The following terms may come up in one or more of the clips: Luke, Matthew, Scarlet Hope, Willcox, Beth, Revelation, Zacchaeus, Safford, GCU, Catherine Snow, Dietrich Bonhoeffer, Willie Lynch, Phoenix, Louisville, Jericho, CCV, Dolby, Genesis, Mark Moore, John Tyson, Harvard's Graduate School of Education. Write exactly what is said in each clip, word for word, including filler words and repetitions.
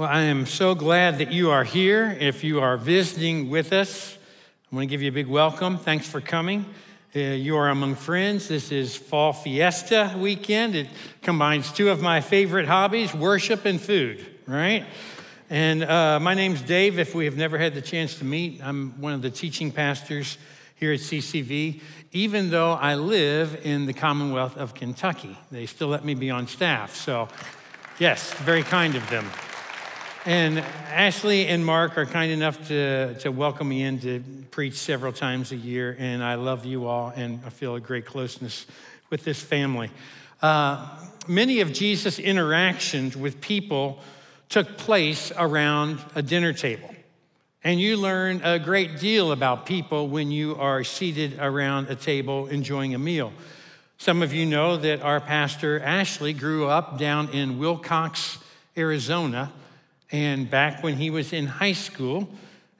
Well, I am so glad that you are here. If you are visiting with us, I want to give you a big welcome. Thanks for coming. Uh, you are among friends. This is Fall Fiesta weekend. It combines two of my favorite hobbies, worship and food, right? And uh, my name's Dave. If we have never had the chance to meet, I'm one of the teaching pastors here at C C V, even though I live in the Commonwealth of Kentucky. They still let me be on staff, so yes, very kind of them. And Ashley and Mark are kind enough to, to welcome me in to preach several times a year, and I love you all, and I feel a great closeness with this family. Uh, many of Jesus' interactions with people took place around a dinner table, and you learn a great deal about people when you are seated around a table enjoying a meal. Some of you know that our pastor, Ashley, grew up down in Willcox, Arizona. And back when he was in high school,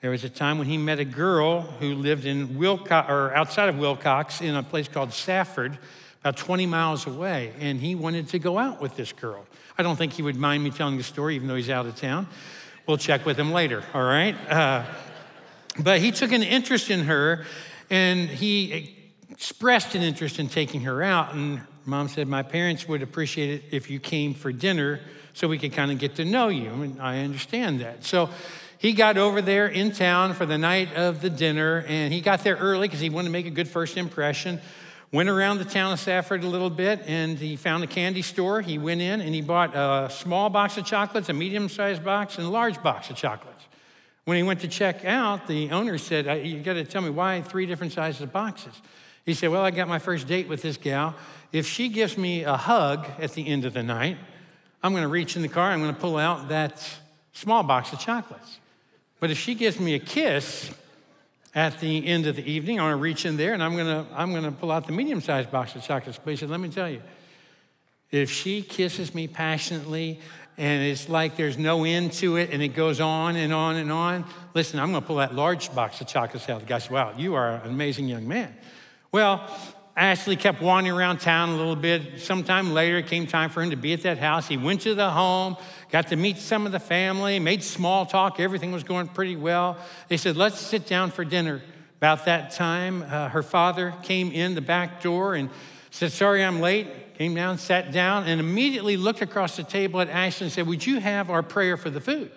there was a time when he met a girl who lived in Willcox, or outside of Willcox, in a place called Safford, about twenty miles away, and he wanted to go out with this girl. I don't think he would mind me telling the story, even though he's out of town. We'll check with him later, all right? Uh, but he took an interest in her, and he expressed an interest in taking her out, and Mom said, my parents would appreciate it if you came for dinner so we could kind of get to know you, and I understand that. So he got over there in town for the night of the dinner, and he got there early because he wanted to make a good first impression, went around the town of Safford a little bit, and he found a candy store. He went in, and he bought a small box of chocolates, a medium-sized box, and a large box of chocolates. When he went to check out, the owner said, you got to tell me why three different sizes of boxes? He said, well, I got my first date with this gal. If she gives me a hug at the end of the night, I'm going to reach in the car, I'm going to pull out that small box of chocolates. But if she gives me a kiss at the end of the evening, I'm going to reach in there, and I'm going to I'm going to pull out the medium-sized box of chocolates. But he said, let me tell you, if she kisses me passionately, and it's like there's no end to it, and it goes on and on and on, listen, I'm going to pull that large box of chocolates out. The guy said, wow, you are an amazing young man. Well, Ashley kept wandering around town a little bit. Sometime later, it came time for him to be at that house. He went to the home, got to meet some of the family, made small talk. Everything was going pretty well. They said, let's sit down for dinner. About that time, uh, her father came in the back door and said, sorry, I'm late. Came down, sat down, and immediately looked across the table at Ashley and said, would you have our prayer for the food?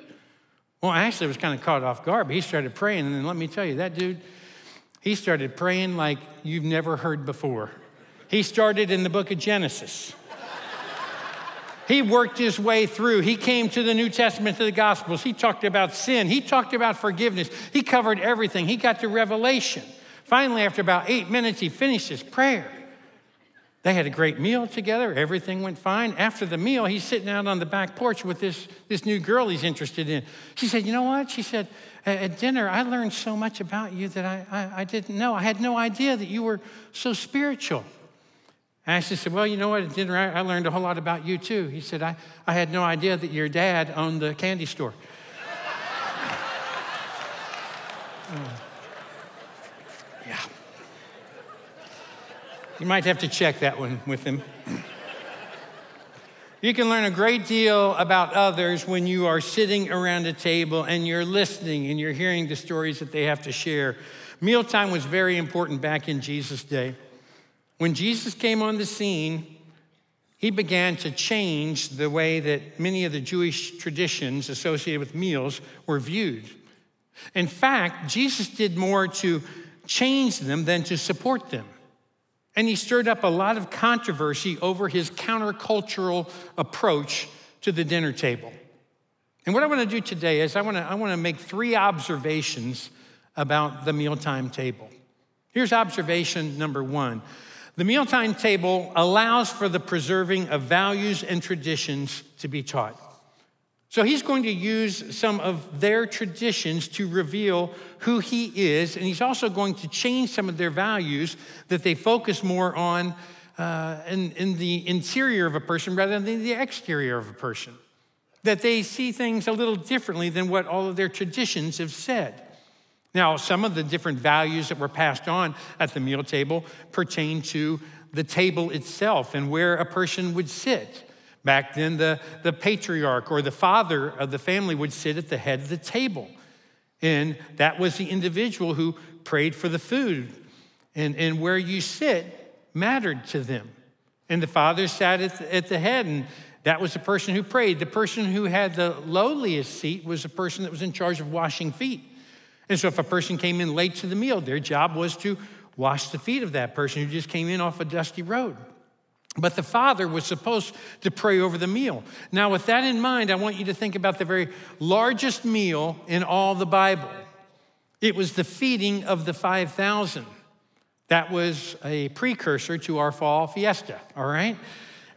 Well, Ashley was kind of caught off guard, but he started praying. And then let me tell you, that dude, he started praying like you've never heard before. He started in the book of Genesis. He worked his way through. He came to the New Testament, to the Gospels. He talked about sin. He talked about forgiveness. He covered everything. He got to Revelation. Finally, after about eight minutes, he finished his prayer. They had a great meal together. Everything went fine. After the meal, he's sitting out on the back porch with this, this new girl he's interested in. She said, you know what? She said, at dinner, I learned so much about you that I, I, I didn't know. I had no idea that you were so spiritual. Ashley said, well, you know what? At dinner, I, I learned a whole lot about you, too. He said, I, I had no idea that your dad owned the candy store. oh. Yeah. You might have to check that one with him. You can learn a great deal about others when you are sitting around a table and you're listening and you're hearing the stories that they have to share. Mealtime was very important back in Jesus' day. When Jesus came on the scene, he began to change the way that many of the Jewish traditions associated with meals were viewed. In fact, Jesus did more to change them than to support them. And he stirred up a lot of controversy over his countercultural approach to the dinner table. And what I want to do today is I want to I want to make three observations about the mealtime table. Here's observation number one. The mealtime table allows for the preserving of values and traditions to be taught. So he's going to use some of their traditions to reveal who he is, and he's also going to change some of their values that they focus more on uh, in, in the interior of a person rather than the exterior of a person, that they see things a little differently than what all of their traditions have said. Now, some of the different values that were passed on at the meal table pertain to the table itself and where a person would sit. Back then, the, the patriarch or the father of the family would sit at the head of the table. And that was the individual who prayed for the food. And, and where you sit mattered to them. And the father sat at the, at the head, and that was the person who prayed. The person who had the lowliest seat was the person that was in charge of washing feet. And so if a person came in late to the meal, their job was to wash the feet of that person who just came in off a dusty road. But the father was supposed to pray over the meal. Now, with that in mind, I want you to think about the very largest meal in all the Bible. It was the feeding of the five thousand. That was a precursor to our fall fiesta, all right?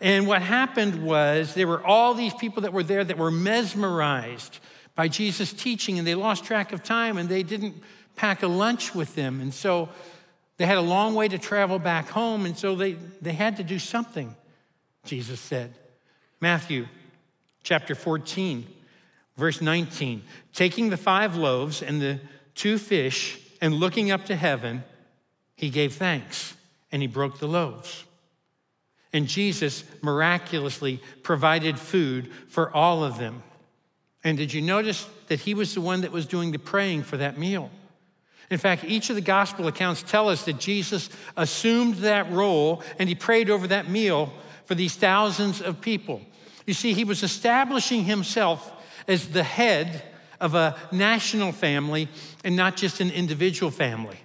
And what happened was there were all these people that were there that were mesmerized by Jesus' teaching, and they lost track of time, and they didn't pack a lunch with them. And so they had a long way to travel back home, and so they, they had to do something, Jesus said. Matthew chapter fourteen, verse nineteen. Taking the five loaves and the two fish and looking up to heaven, he gave thanks and he broke the loaves. And Jesus miraculously provided food for all of them. And did you notice that he was the one that was doing the praying for that meal? In fact, each of the gospel accounts tell us that Jesus assumed that role and he prayed over that meal for these thousands of people. You see, he was establishing himself as the head of a national family and not just an individual family.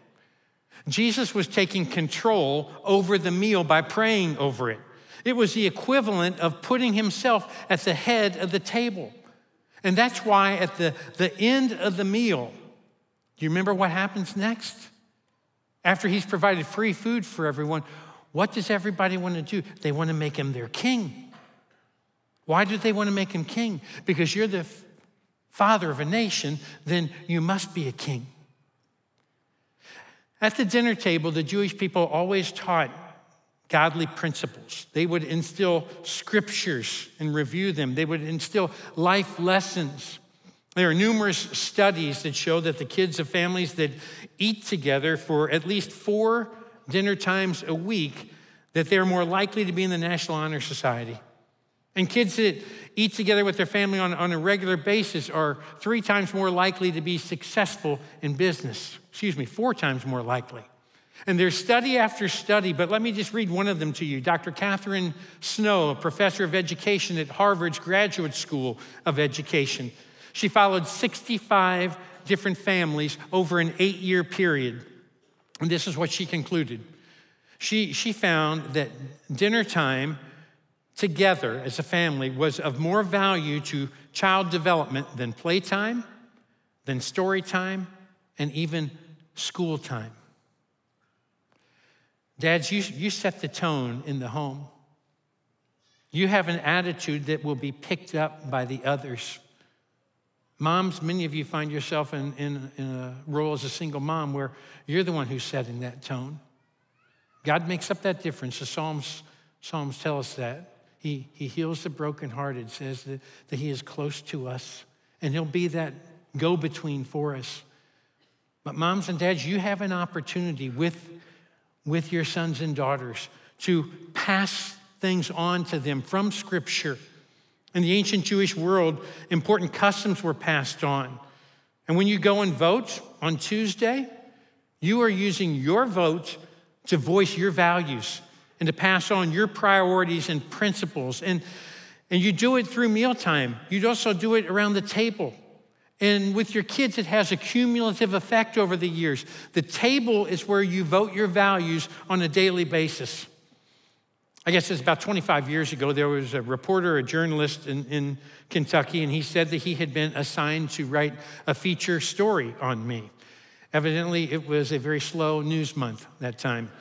Jesus was taking control over the meal by praying over it. It was the equivalent of putting himself at the head of the table. And that's why at the, the end of the meal, do you remember what happens next? After he's provided free food for everyone, what does everybody want to do? They want to make him their king. Why do they want to make him king? Because you're the father of a nation, then you must be a king. At the dinner table, the Jewish people always taught godly principles. They would instill scriptures and review them. They would instill life lessons. There are numerous studies that show that the kids of families that eat together for at least four dinner times a week, that they're more likely to be in the National Honor Society. And kids that eat together with their family on, on a regular basis are three times more likely to be successful in business. Excuse me, four times more likely. And there's study after study, but let me just read one of them to you. Doctor Catherine Snow, a professor of education at Harvard's Graduate School of Education, she followed sixty-five different families over an eight-year period. And this is what she concluded. She, she found that dinner time together as a family was of more value to child development than playtime, than story time, and even school time. Dads, you, you set the tone in the home. You have an attitude that will be picked up by the others. Moms, many of you find yourself in, in, in a role as a single mom where you're the one who's setting that tone. God makes up that difference. The Psalms, Psalms tell us that. He, he heals the brokenhearted, says that, that he is close to us, and he'll be that go-between for us. But moms and dads, you have an opportunity with, with your sons and daughters to pass things on to them from Scripture. In the ancient Jewish world, important customs were passed on. And when you go and vote on Tuesday, you are using your vote to voice your values and to pass on your priorities and principles. And, and you do it through mealtime. You'd also do it around the table. And with your kids, it has a cumulative effect over the years. The table is where you vote your values on a daily basis. I guess it's about twenty-five years ago, there was a reporter, a journalist in, in Kentucky, and he said that he had been assigned to write a feature story on me. Evidently, it was a very slow news month that time.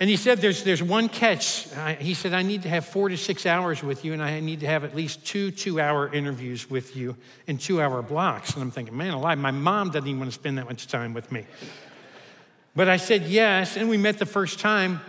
And he said, there's there's one catch. I, he said, I need to have four to six hours with you, and I need to have at least two two-hour interviews with you in two-hour blocks. And I'm thinking, man alive, my mom doesn't even want to spend that much time with me. But I said yes, and we met the first time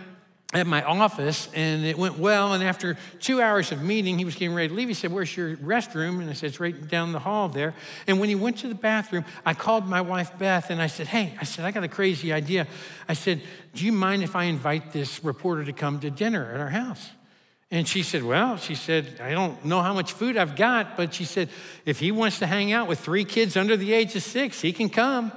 at my office, and it went well. And after two hours of meeting, he was getting ready to leave. He said, where's your restroom? And I said, it's right down the hall there. And when he went to the bathroom, I called my wife, Beth, and I said, hey, I said, I got a crazy idea. I said, do you mind if I invite this reporter to come to dinner at our house? And she said, well, she said, I don't know how much food I've got, but she said, if he wants to hang out with three kids under the age of six, he can come.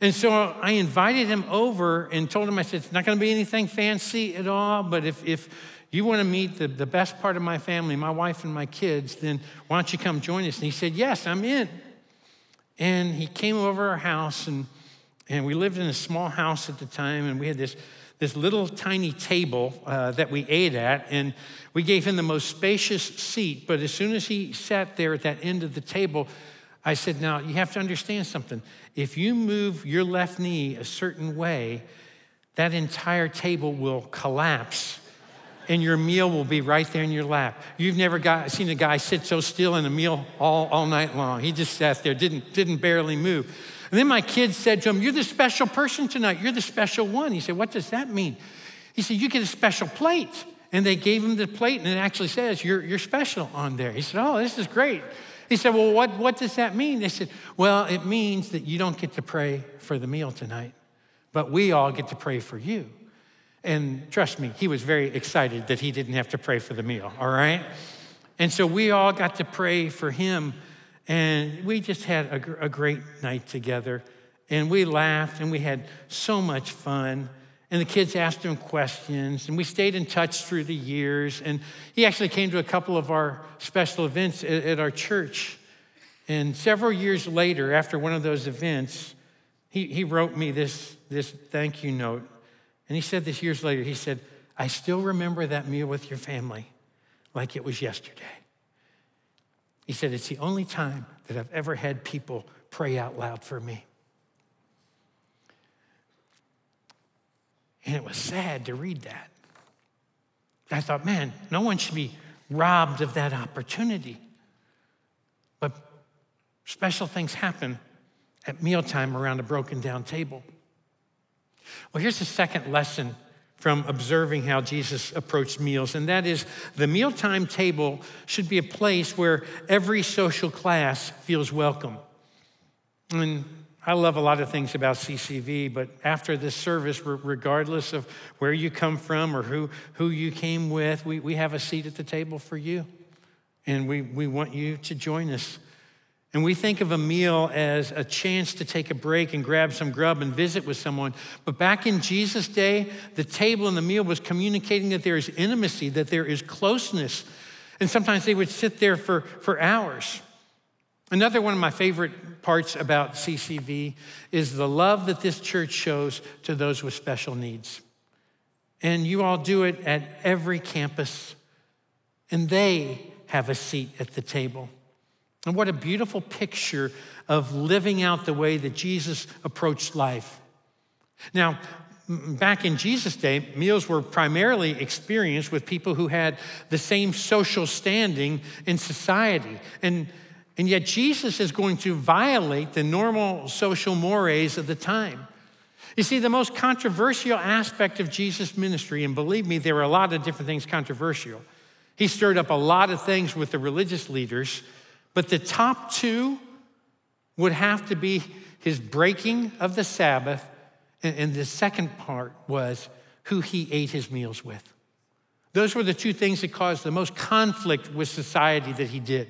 And so I invited him over and told him, I said, it's not going to be anything fancy at all, but if if you want to meet the, the best part of my family, my wife and my kids, then why don't you come join us? And he said, yes, I'm in. And he came over our house, and and we lived in a small house at the time, and we had this this little tiny table uh, that we ate at, and we gave him the most spacious seat. But as soon as he sat there at that end of the table, I said, now, you have to understand something. If you move your left knee a certain way, that entire table will collapse, and your meal will be right there in your lap. You've never got, seen a guy sit so still in a meal all, all night long. He just sat there, didn't, didn't barely move. And then my kids said to him, you're the special person tonight. You're the special one. He said, what does that mean? He said, you get a special plate. And they gave him the plate, and it actually says, you're, you're special on there. He said, oh, this is great. He said, well, what, what does that mean? They said, well, it means that you don't get to pray for the meal tonight, but we all get to pray for you. And trust me, he was very excited that he didn't have to pray for the meal, all right? And so we all got to pray for him, and we just had a, gr- a great night together, and we laughed, and we had so much fun, and the kids asked him questions, and we stayed in touch through the years, and he actually came to a couple of our special events at, at our church, and several years later, after one of those events, he, he wrote me this, this thank you note. And he said this years later, he said, I still remember that meal with your family like it was yesterday. He said, it's the only time that I've ever had people pray out loud for me. And it was sad to read that. I thought, man, no one should be robbed of that opportunity. But special things happen at mealtime around a broken down table. Well, here's the second lesson from observing how Jesus approached meals, and that is the mealtime table should be a place where every social class feels welcome. And I love a lot of things about C C V, but after this service, regardless of where you come from or who, who you came with, we, we have a seat at the table for you, and we, we want you to join us. And we think of a meal as a chance to take a break and grab some grub and visit with someone. But back in Jesus' day, the table and the meal was communicating that there is intimacy, that there is closeness. And sometimes they would sit there for, for hours. Another one of my favorite parts about C C V is the love that this church shows to those with special needs. And you all do it at every campus. And they have a seat at the table. And what a beautiful picture of living out the way that Jesus approached life. Now, back in Jesus' day, meals were primarily experienced with people who had the same social standing in society. And, and yet Jesus is going to violate the normal social mores of the time. You see, the most controversial aspect of Jesus' ministry, and believe me, there were a lot of different things controversial. He stirred up a lot of things with the religious leaders. But the top two would have to be his breaking of the Sabbath, and the second part was who he ate his meals with. Those were the two things that caused the most conflict with society that he did.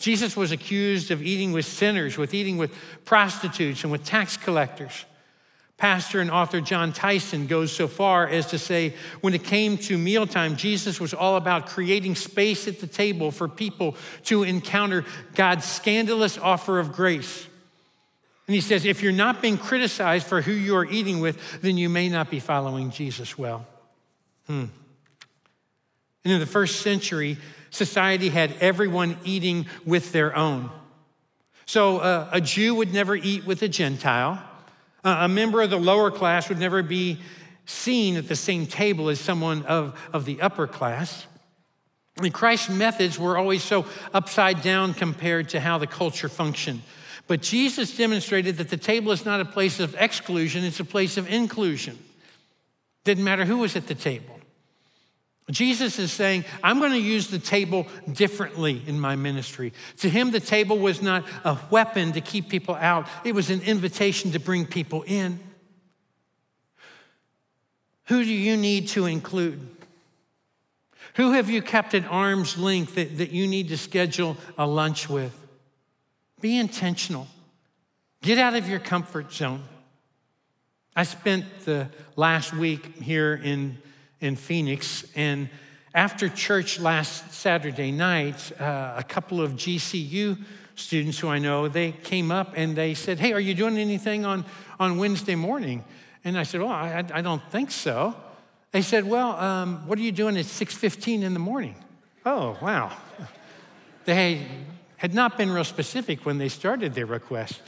Jesus was accused of eating with sinners, with eating with prostitutes, and with tax collectors. Pastor and author John Tyson goes so far as to say, when it came to mealtime, Jesus was all about creating space at the table for people to encounter God's scandalous offer of grace. And he says, if you're not being criticized for who you're eating with, then you may not be following Jesus well. Hmm. And in the first century, society had everyone eating with their own. So uh, a Jew would never eat with a Gentile. A member of the lower class would never be seen at the same table as someone of, of the upper class. And Christ's methods were always so upside down compared to how the culture functioned. But Jesus demonstrated that the table is not a place of exclusion, it's a place of inclusion. Didn't matter who was at the table. Jesus is saying, I'm going to use the table differently in my ministry. To him, the table was not a weapon to keep people out. It was an invitation to bring people in. Who do you need to include? Who have you kept at arm's length that, that you need to schedule a lunch with? Be intentional. Get out of your comfort zone. I spent the last week here in, in Phoenix, and after church last Saturday night, uh, a couple of G C U students who I know, they came up and they said, hey, are you doing anything on, on Wednesday morning? And I said, well, I, I don't think so. They said, well, um, what are you doing at six fifteen in the morning? Oh, wow. They had not been real specific when they started their request.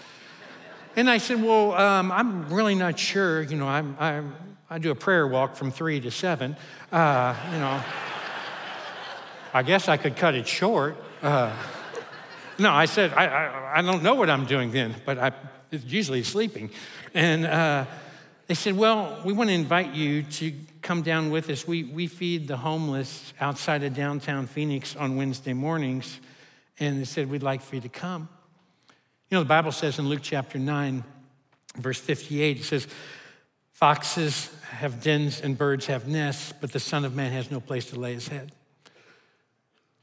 And I said, well, um, I'm really not sure. You know, I'm, I'm, I do a prayer walk from three to seven. Uh, you know, I guess I could cut it short. Uh, no, I said, I, I, I don't know what I'm doing then, but I, it's usually sleeping. And uh, they said, well, we want to invite you to come down with us. We, we feed the homeless outside of downtown Phoenix on Wednesday mornings. And they said, we'd like for you to come. You know, the Bible says in Luke chapter nine, verse fifty-eight, it says, foxes have dens and birds have nests, but the Son of Man has no place to lay his head.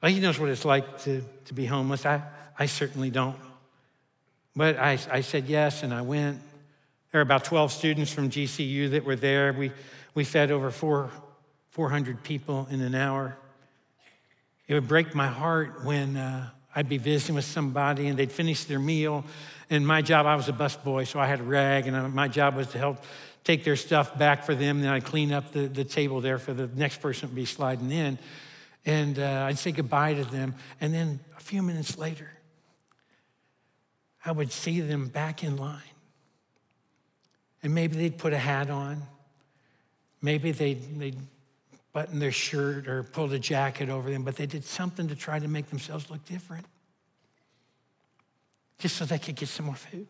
Well, he knows what it's like to, to be homeless. I, I certainly don't. But I, I said yes, and I went. There were about twelve students from G C U that were there. We we fed over four, four hundred people in an hour. It would break my heart when... Uh, I'd be visiting with somebody and they'd finish their meal. And my job, I was a busboy, so I had a rag, and my job was to help take their stuff back for them. Then I'd clean up the, the table there for the next person to be sliding in. And uh, I'd say goodbye to them. And then a few minutes later, I would see them back in line. And maybe they'd put a hat on. Maybe they'd... they'd buttoned their shirt or pulled a jacket over them, but they did something to try to make themselves look different just so they could get some more food.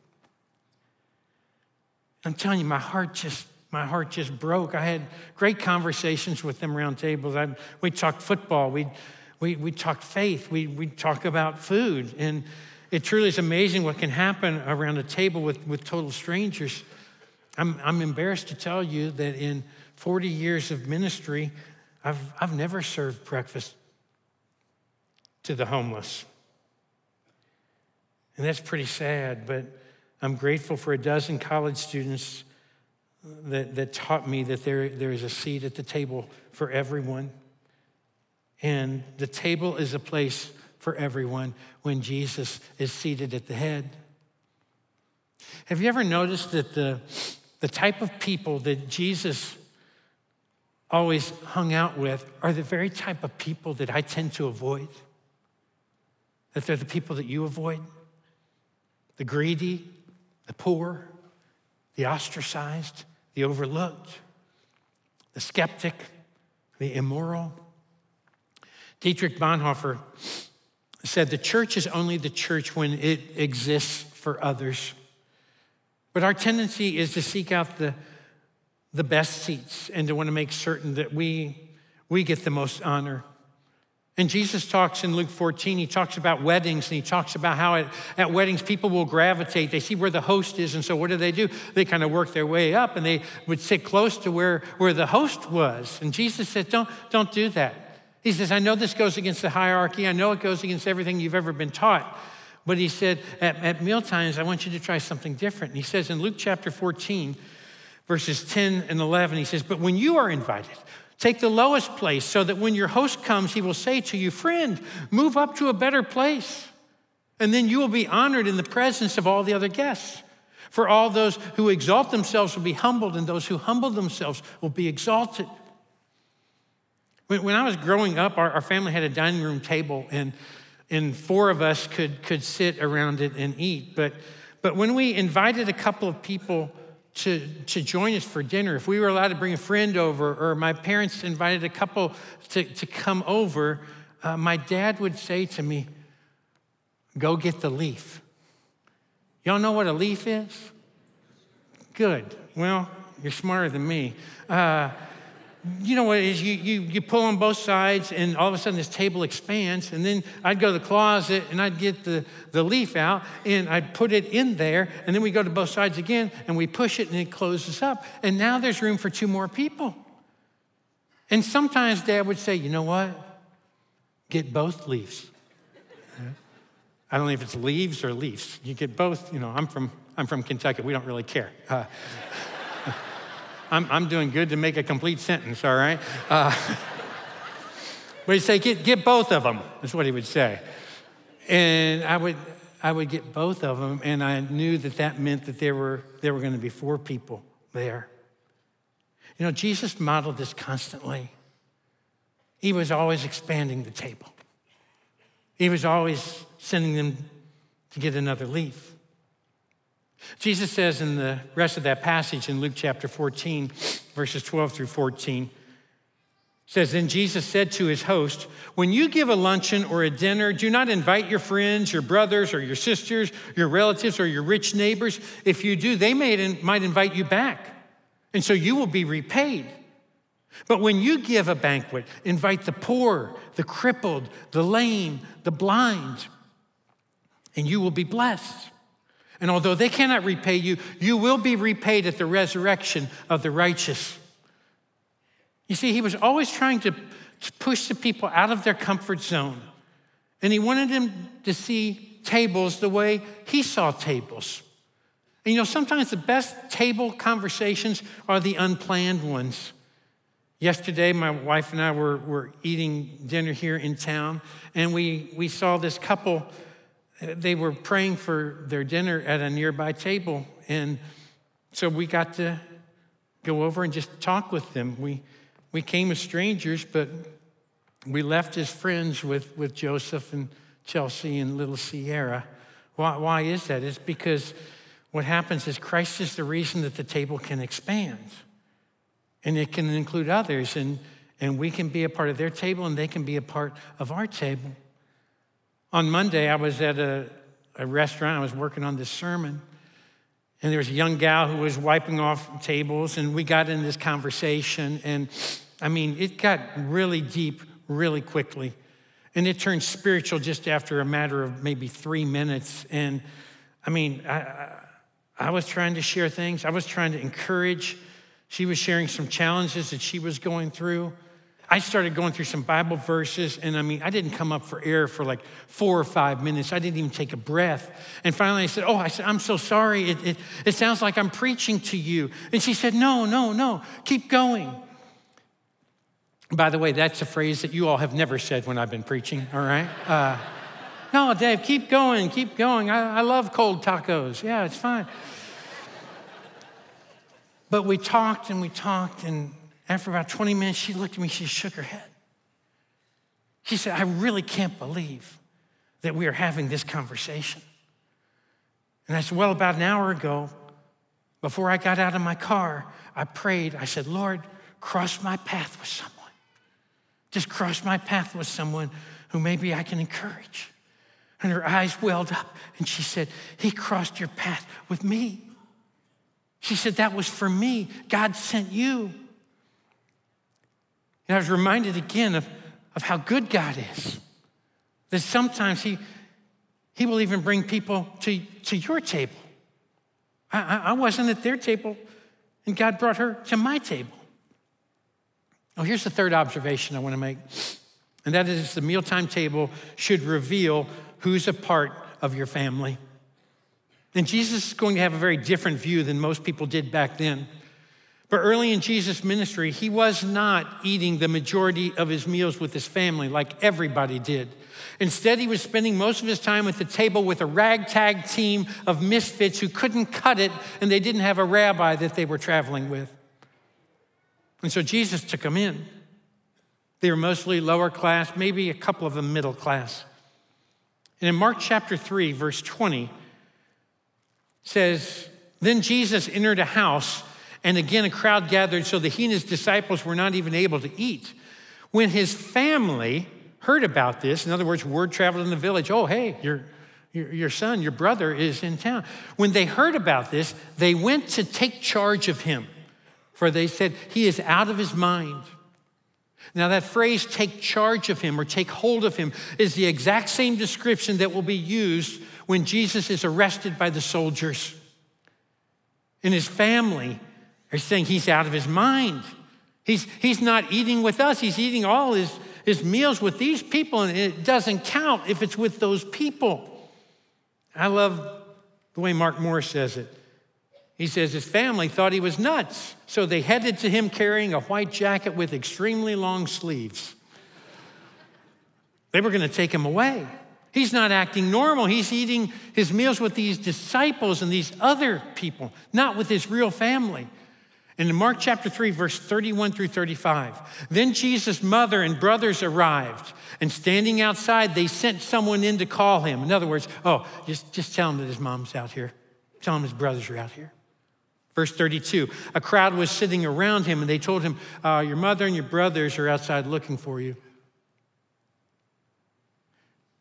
I'm telling you, my heart just my heart just broke. I had great conversations with them around tables. I, we talked football. We we we talked faith. We we talked about food. And it truly is amazing what can happen around a table with, with total strangers. I'm I'm embarrassed to tell you that in forty years of ministry, I've, I've never served breakfast to the homeless. And that's pretty sad, but I'm grateful for a dozen college students that, that taught me that there, there is a seat at the table for everyone. And the table is a place for everyone when Jesus is seated at the head. Have you ever noticed that the, the type of people that Jesus always hung out with are the very type of people that I tend to avoid? That they're the people that you avoid? The greedy, the poor, the ostracized, the overlooked, the skeptic, the immoral. Dietrich Bonhoeffer said, the church is only the church when it exists for others. But our tendency is to seek out the the best seats and to want to make certain that we we get the most honor. And Jesus talks in Luke fourteen, he talks about weddings, and he talks about how at, at weddings people will gravitate. They see where the host is, and so what do they do? They kind of work their way up, and they would sit close to where, where the host was. And Jesus said, don't, don't do that. He says, I know this goes against the hierarchy. I know it goes against everything you've ever been taught. But he said, at, at mealtimes, I want you to try something different. And he says in Luke chapter fourteen, verses ten and eleven, he says, but when you are invited, take the lowest place so that when your host comes, he will say to you, friend, move up to a better place. And then you will be honored in the presence of all the other guests. For all those who exalt themselves will be humbled, and those who humble themselves will be exalted. When, when I was growing up, our, our family had a dining room table, and, and four of us could, could sit around it and eat. But, but when we invited a couple of people To, to join us for dinner, if we were allowed to bring a friend over, or my parents invited a couple to, to come over, uh, my dad would say to me, go get the leaf. Y'all know what a leaf is? Good. Well, you're smarter than me. Uh, you know what it is? You, you, you pull on both sides, and all of a sudden this table expands, and then I'd go to the closet, and I'd get the, the leaf out, and I'd put it in there, and then we go to both sides again, and we push it, and it closes up. And now there's room for two more people. And sometimes Dad would say, you know what? Get both leaves. Yeah. I don't know if it's leaves or leaves. You get both. You know, I'm from I'm from Kentucky. We don't really care. Uh, I'm I'm doing good to make a complete sentence. All right. Uh, but he'd say, get get both of them. That's what he would say. And I would I would get both of them, and I knew that that meant that there were there were going to be four people there. You know, Jesus modeled this constantly. He was always expanding the table. He was always sending them to get another leaf. Jesus says in the rest of that passage in Luke chapter fourteen, verses twelve through fourteen, says, then Jesus said to his host, when you give a luncheon or a dinner, do not invite your friends, your brothers or your sisters, your relatives or your rich neighbors. If you do, they may, might invite you back. And so you will be repaid. But when you give a banquet, invite the poor, the crippled, the lame, the blind, and you will be blessed. And although they cannot repay you, you will be repaid at the resurrection of the righteous. You see, he was always trying to, to push the people out of their comfort zone. And he wanted them to see tables the way he saw tables. And you know, sometimes the best table conversations are the unplanned ones. Yesterday, my wife and I were, were eating dinner here in town, and we, we saw this couple. They were praying for their dinner at a nearby table. And so we got to go over and just talk with them. We we came as strangers, but we left as friends with, with Joseph and Chelsea and little Sierra. Why, why is that? It's because what happens is Christ is the reason that the table can expand. And it can include others, and, and we can be a part of their table, and they can be a part of our table. On Monday, I was at a, a restaurant. I was working on this sermon, and there was a young gal who was wiping off tables, and we got in this conversation, and I mean, it got really deep really quickly, and it turned spiritual just after a matter of maybe three minutes, and I mean, I, I, I was trying to share things. I was trying to encourage. She was sharing some challenges that she was going through. I started going through some Bible verses, and I mean, I didn't come up for air for like four or five minutes. I didn't even take a breath. And finally I said, oh, I said, I'm so sorry. It, it, it sounds like I'm preaching to you. And she said, no, no, no, keep going. By the way, that's a phrase that you all have never said when I've been preaching, all right? Uh, no, Dave, keep going, keep going. I, I love cold tacos. Yeah, it's fine. But we talked and we talked, and after about twenty minutes, she looked at me, she shook her head. She said, I really can't believe that we are having this conversation. And I said, well, about an hour ago, before I got out of my car, I prayed. I said, Lord, cross my path with someone. Just cross my path with someone who maybe I can encourage. And her eyes welled up, and she said, he crossed your path with me. She said, that was for me. God sent you. And I was reminded again of, of how good God is. That sometimes he, he will even bring people to, to your table. I, I wasn't at their table, and God brought her to my table. Oh, here's the third observation I want to make. And that is the mealtime table should reveal who's a part of your family. And Jesus is going to have a very different view than most people did back then. But early in Jesus' ministry, he was not eating the majority of his meals with his family like everybody did. Instead, he was spending most of his time at the table with a ragtag team of misfits who couldn't cut it, and they didn't have a rabbi that they were traveling with. And so Jesus took them in. They were mostly lower class, maybe a couple of them middle class. And in Mark chapter three, verse twenty, says, then Jesus entered a house, and again a crowd gathered so that he and his disciples were not even able to eat. When his family heard about this, in other words, word traveled in the village, oh, hey, your, your, your son, your brother is in town. When they heard about this, they went to take charge of him, for they said, he is out of his mind. Now that phrase, take charge of him or take hold of him, is the exact same description that will be used when Jesus is arrested by the soldiers. And his family are saying he's out of his mind. He's, he's not eating with us. He's eating all his, his meals with these people, and it doesn't count if it's with those people. I love the way Mark Moore says it. He says his family thought he was nuts, so they headed to him carrying a white jacket with extremely long sleeves. They were going to take him away. He's not acting normal. He's eating his meals with these disciples and these other people, not with his real family. And in Mark chapter three, verse thirty-one through thirty-five, then Jesus' mother and brothers arrived, and standing outside, they sent someone in to call him. In other words, oh, just, just tell him that his mom's out here. Tell him his brothers are out here. Verse thirty-two, a crowd was sitting around him, and they told him, uh, your mother and your brothers are outside looking for you.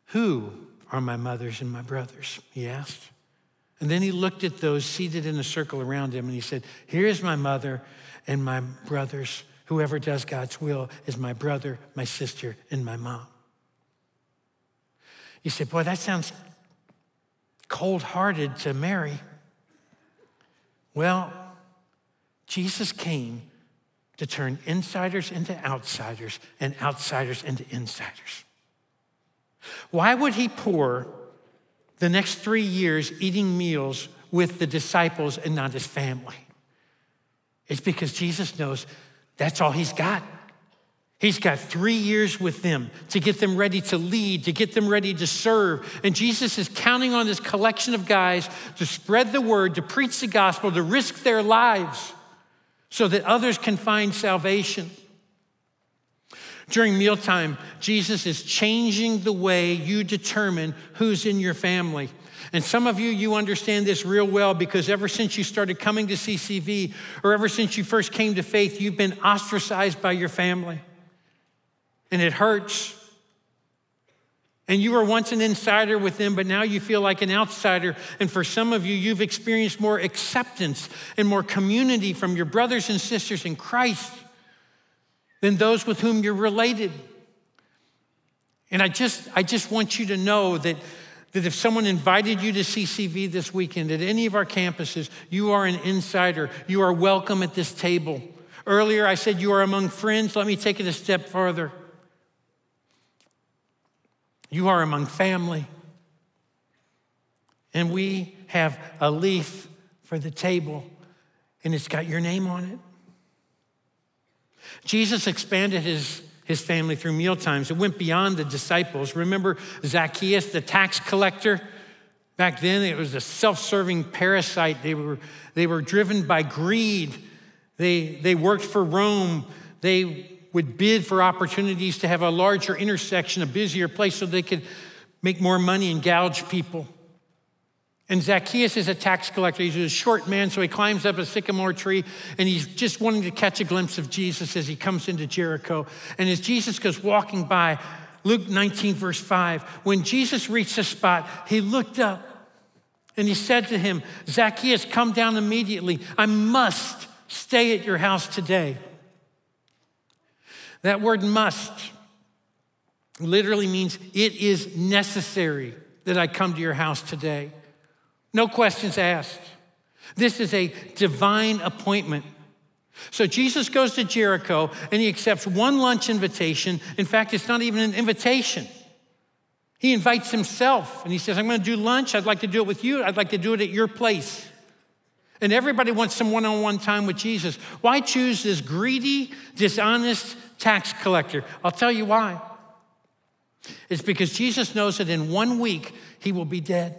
Who are my mothers and my brothers? He asked. And then he looked at those seated in a circle around him, and he said, here is my mother and my brothers. Whoever does God's will is my brother, my sister, and my mom. You say, boy, that sounds cold-hearted to Mary. Well, Jesus came to turn insiders into outsiders and outsiders into insiders. Why would he pour the next three years eating meals with the disciples and not his family? It's because Jesus knows that's all he's got. He's got three years with them to get them ready to lead, to get them ready to serve. And Jesus is counting on this collection of guys to spread the word, to preach the gospel, to risk their lives so that others can find salvation. During mealtime, Jesus is changing the way you determine who's in your family. And some of you, you understand this real well, because ever since you started coming to C C V, or ever since you first came to faith, you've been ostracized by your family. And it hurts. And you were once an insider with them, but now you feel like an outsider. And for some of you, you've experienced more acceptance and more community from your brothers and sisters in Christ than those with whom you're related. And I just I just want you to know that, that if someone invited you to C C V this weekend at any of our campuses, you are an insider. You are welcome at this table. Earlier I said you are among friends. Let me take it a step further. You are among family. And we have a leaf for the table, and it's got your name on it. Jesus expanded his, his family through mealtimes. It went beyond the disciples. Remember Zacchaeus, the tax collector? Back then, it was a self-serving parasite. They were, they were driven by greed. They, they worked for Rome. They would bid for opportunities to have a larger intersection, a busier place, so they could make more money and gouge people. And Zacchaeus is a tax collector. He's a short man, so he climbs up a sycamore tree, and he's just wanting to catch a glimpse of Jesus as he comes into Jericho. And as Jesus goes walking by, Luke nineteen, verse five, when Jesus reached the spot, he looked up, and he said to him, Zacchaeus, come down immediately. I must stay at your house today. That word must literally means it is necessary that I come to your house today. No questions asked. This is a divine appointment. So Jesus goes to Jericho, and he accepts one lunch invitation. In fact, it's not even an invitation. He invites himself, and he says, I'm going to do lunch. I'd like to do it with you. I'd like to do it at your place. And everybody wants some one-on-one time with Jesus. Why choose this greedy, dishonest tax collector? I'll tell you why. It's because Jesus knows that in one week, he will be dead.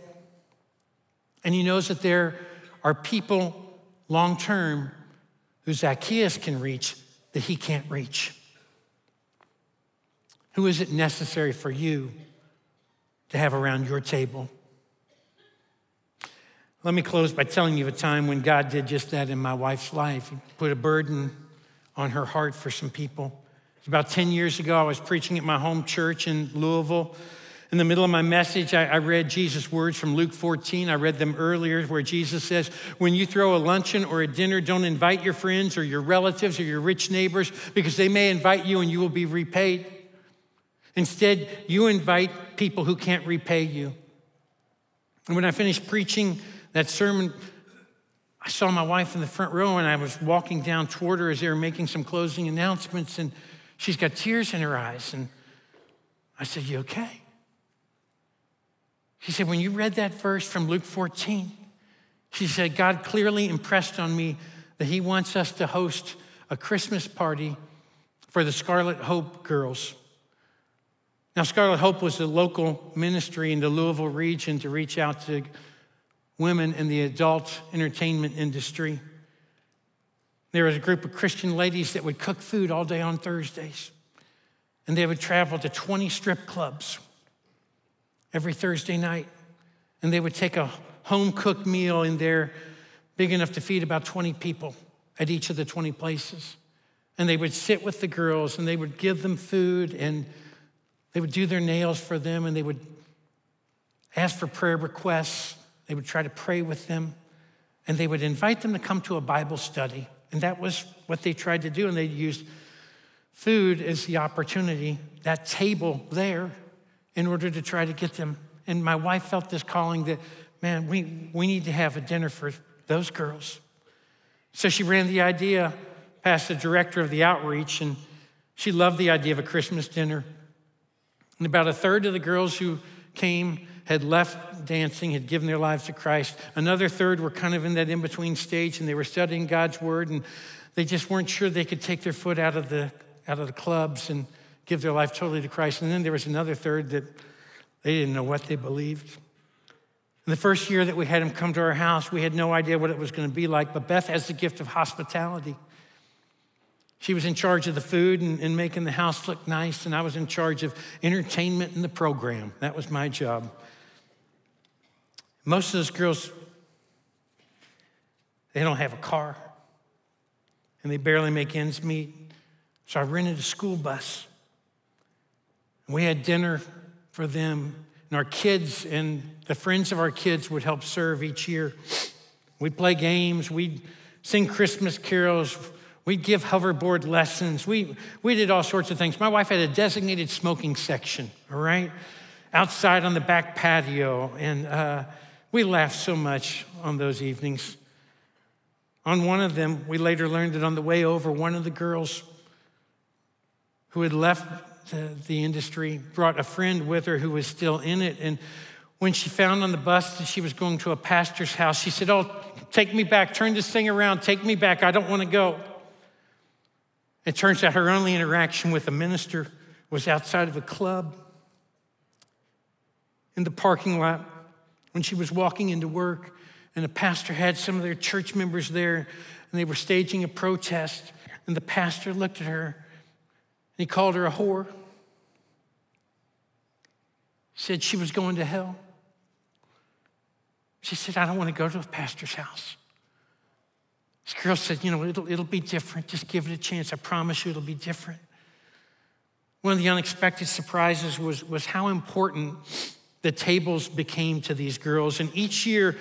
And he knows that there are people long-term who Zacchaeus can reach that he can't reach. Who is it necessary for you to have around your table? Let me close by telling you of a time when God did just that in my wife's life. He put a burden on her heart for some people. It's about ten years ago, I was preaching at my home church in Louisville. In the middle of my message, I, I read Jesus' words from Luke fourteen. I read them earlier, where Jesus says, when you throw a luncheon or a dinner, don't invite your friends or your relatives or your rich neighbors, because they may invite you and you will be repaid. Instead, you invite people who can't repay you. And when I finished preaching that sermon, I saw my wife in the front row, and I was walking down toward her as they were making some closing announcements, and she's got tears in her eyes. And I said, you okay? She said, when you read that verse from Luke fourteen, she said, God clearly impressed on me that he wants us to host a Christmas party for the Scarlet Hope girls. Now, Scarlet Hope was a local ministry in the Louisville region to reach out to women in the adult entertainment industry. There was a group of Christian ladies that would cook food all day on Thursdays, and they would travel to twenty strip clubs every Thursday night, and they would take a home-cooked meal in there big enough to feed about twenty people at each of the twenty places. And they would sit with the girls, and they would give them food, and they would do their nails for them, and they would ask for prayer requests. They would try to pray with them, and they would invite them to come to a Bible study. And that was what they tried to do, and they used food as the opportunity, that table there, in order to try to get them. And my wife felt this calling that, man, we, we need to have a dinner for those girls. So she ran the idea past the director of the outreach, and she loved the idea of a Christmas dinner. And about a third of the girls who came had left dancing, had given their lives to Christ. Another third were kind of in that in-between stage, and they were studying God's word, and they just weren't sure they could take their foot out of the out of the clubs and give their life totally to Christ. And then there was another third that they didn't know what they believed. And the first year that we had them come to our house, we had no idea what it was going to be like, but Beth has the gift of hospitality. She was in charge of the food and, and making the house look nice, and I was in charge of entertainment and the program. That was my job. Most of those girls, they don't have a car, and they barely make ends meet. So I rented a school bus. We had dinner for them, and our kids and the friends of our kids would help serve each year. We'd play games, we'd sing Christmas carols, we'd give hoverboard lessons, we, we did all sorts of things. My wife had a designated smoking section, all right, outside on the back patio, and uh, we laughed so much on those evenings. On one of them, we later learned that on the way over, one of the girls who had left the industry brought a friend with her who was still in it. And when she found on the bus that she was going to a pastor's house, she said, oh, take me back, turn this thing around, take me back, I don't want to go. It turns out her only interaction with a minister was outside of a club, in the parking lot, when she was walking into work, and the pastor had some of their church members there, and they were staging a protest, and the pastor looked at her, and he called her a whore. He said she was going to hell. She said, I don't want to go to a pastor's house. This girl said, you know, it'll, it'll be different. Just give it a chance. I promise you it'll be different. One of the unexpected surprises was, was how important the tables became to these girls. And each year,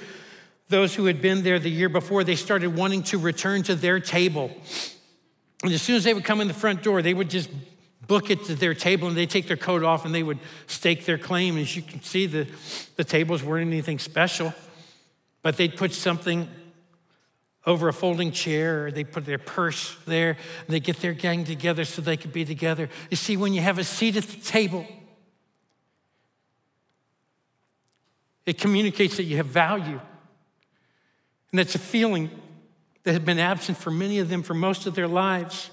those who had been there the year before, they started wanting to return to their table. And as soon as they would come in the front door, they would just book it to their table, and they'd take their coat off, and they would stake their claim. As you can see, the, the tables weren't anything special, but they'd put something over a folding chair, or they'd put their purse there, and they'd get their gang together so they could be together. You see, when you have a seat at the table, it communicates that you have value, and that's a feeling that had been absent for many of them for most of their lives,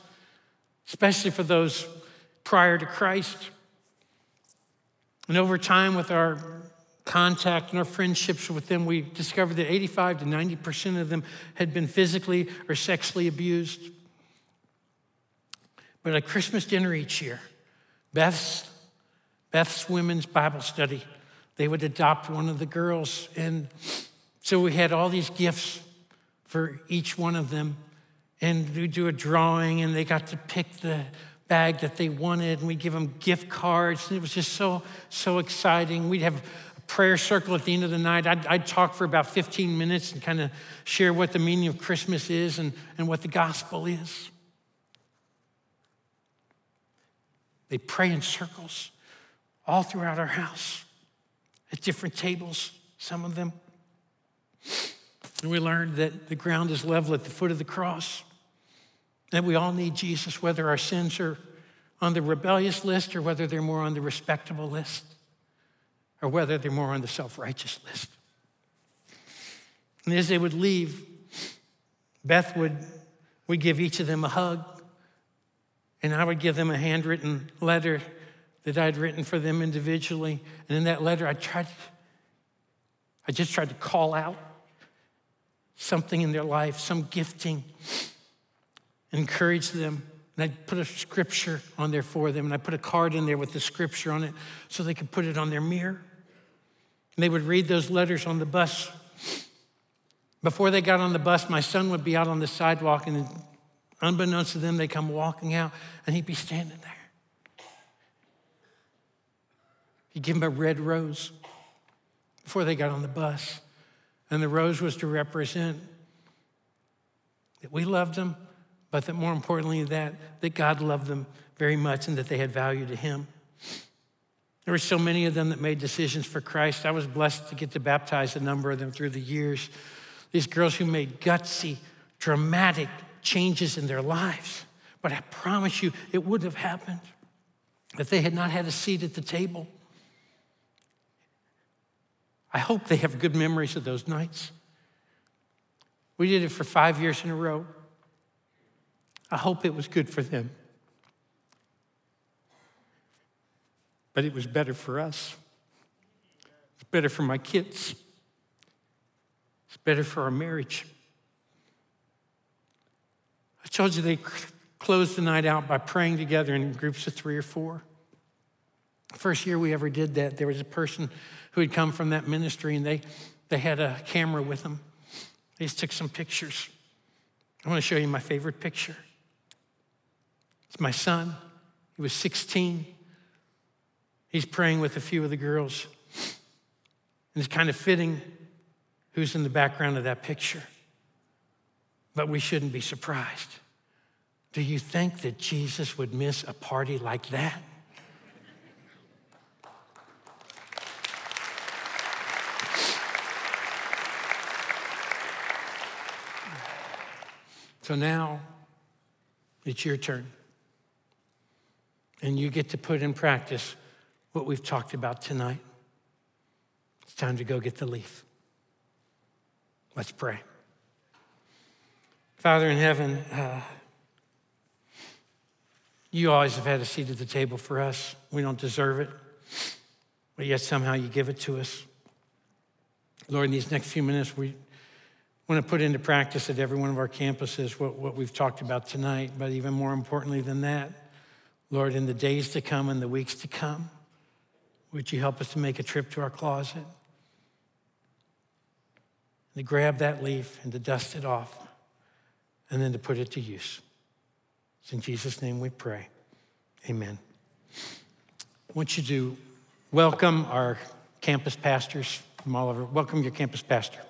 especially for those prior to Christ. And over time, with our contact and our friendships with them, we discovered that eighty-five to ninety percent of them had been physically or sexually abused. But at Christmas dinner each year, Beth's, Beth's women's Bible study, they would adopt one of the girls. And so we had all these gifts for each one of them, and we do a drawing, and they got to pick the bag that they wanted, and we give them gift cards, and it was just so, so exciting. We'd have a prayer circle at the end of the night. I'd, I'd talk for about fifteen minutes and kind of share what the meaning of Christmas is and, and what the gospel is. They pray in circles all throughout our house, at different tables, some of them. And we learned that the ground is level at the foot of the cross, that we all need Jesus, whether our sins are on the rebellious list or whether they're more on the respectable list or whether they're more on the self-righteous list. And as they would leave, Beth would, would give each of them a hug, and I would give them a handwritten letter that I'd written for them individually. And in that letter, I tried, I just tried to call out something in their life, some gifting, encourage them. And I'd put a scripture on there for them, and I put a card in there with the scripture on it so they could put it on their mirror. And they would read those letters on the bus. Before they got on the bus, my son would be out on the sidewalk, and unbeknownst to them, they come walking out, and he'd be standing there. He'd give them a red rose before they got on the bus, and the rose was to represent that we loved them, but that more importantly that, that God loved them very much and that they had value to him. There were so many of them that made decisions for Christ. I was blessed to get to baptize a number of them through the years. These girls who made gutsy, dramatic changes in their lives. But I promise you, it would have happened if they had not had a seat at the table. I hope they have good memories of those nights. We did it for five years in a row. I hope it was good for them. But it was better for us. It's better for my kids. It's better for our marriage. I told you they closed the night out by praying together in groups of three or four. The first year we ever did that, there was a person who had come from that ministry, and they, they had a camera with them. They just took some pictures. I want to show you my favorite picture. It's my son. He was sixteen. He's praying with a few of the girls. And it's kind of fitting who's in the background of that picture. But we shouldn't be surprised. Do you think that Jesus would miss a party like that? So now it's your turn. And you get to put in practice what we've talked about tonight. It's time to go get the leaf. Let's pray. Father in heaven, uh, you always have had a seat at the table for us. We don't deserve it, but yet somehow you give it to us. Lord, in these next few minutes, we want to put into practice at every one of our campuses what, what we've talked about tonight, but even more importantly than that, Lord, in the days to come and the weeks to come, would you help us to make a trip to our closet, to grab that leaf and to dust it off and then to put it to use. It's in Jesus' name we pray. Amen. I want you to welcome our campus pastors from all over. Welcome your campus pastor.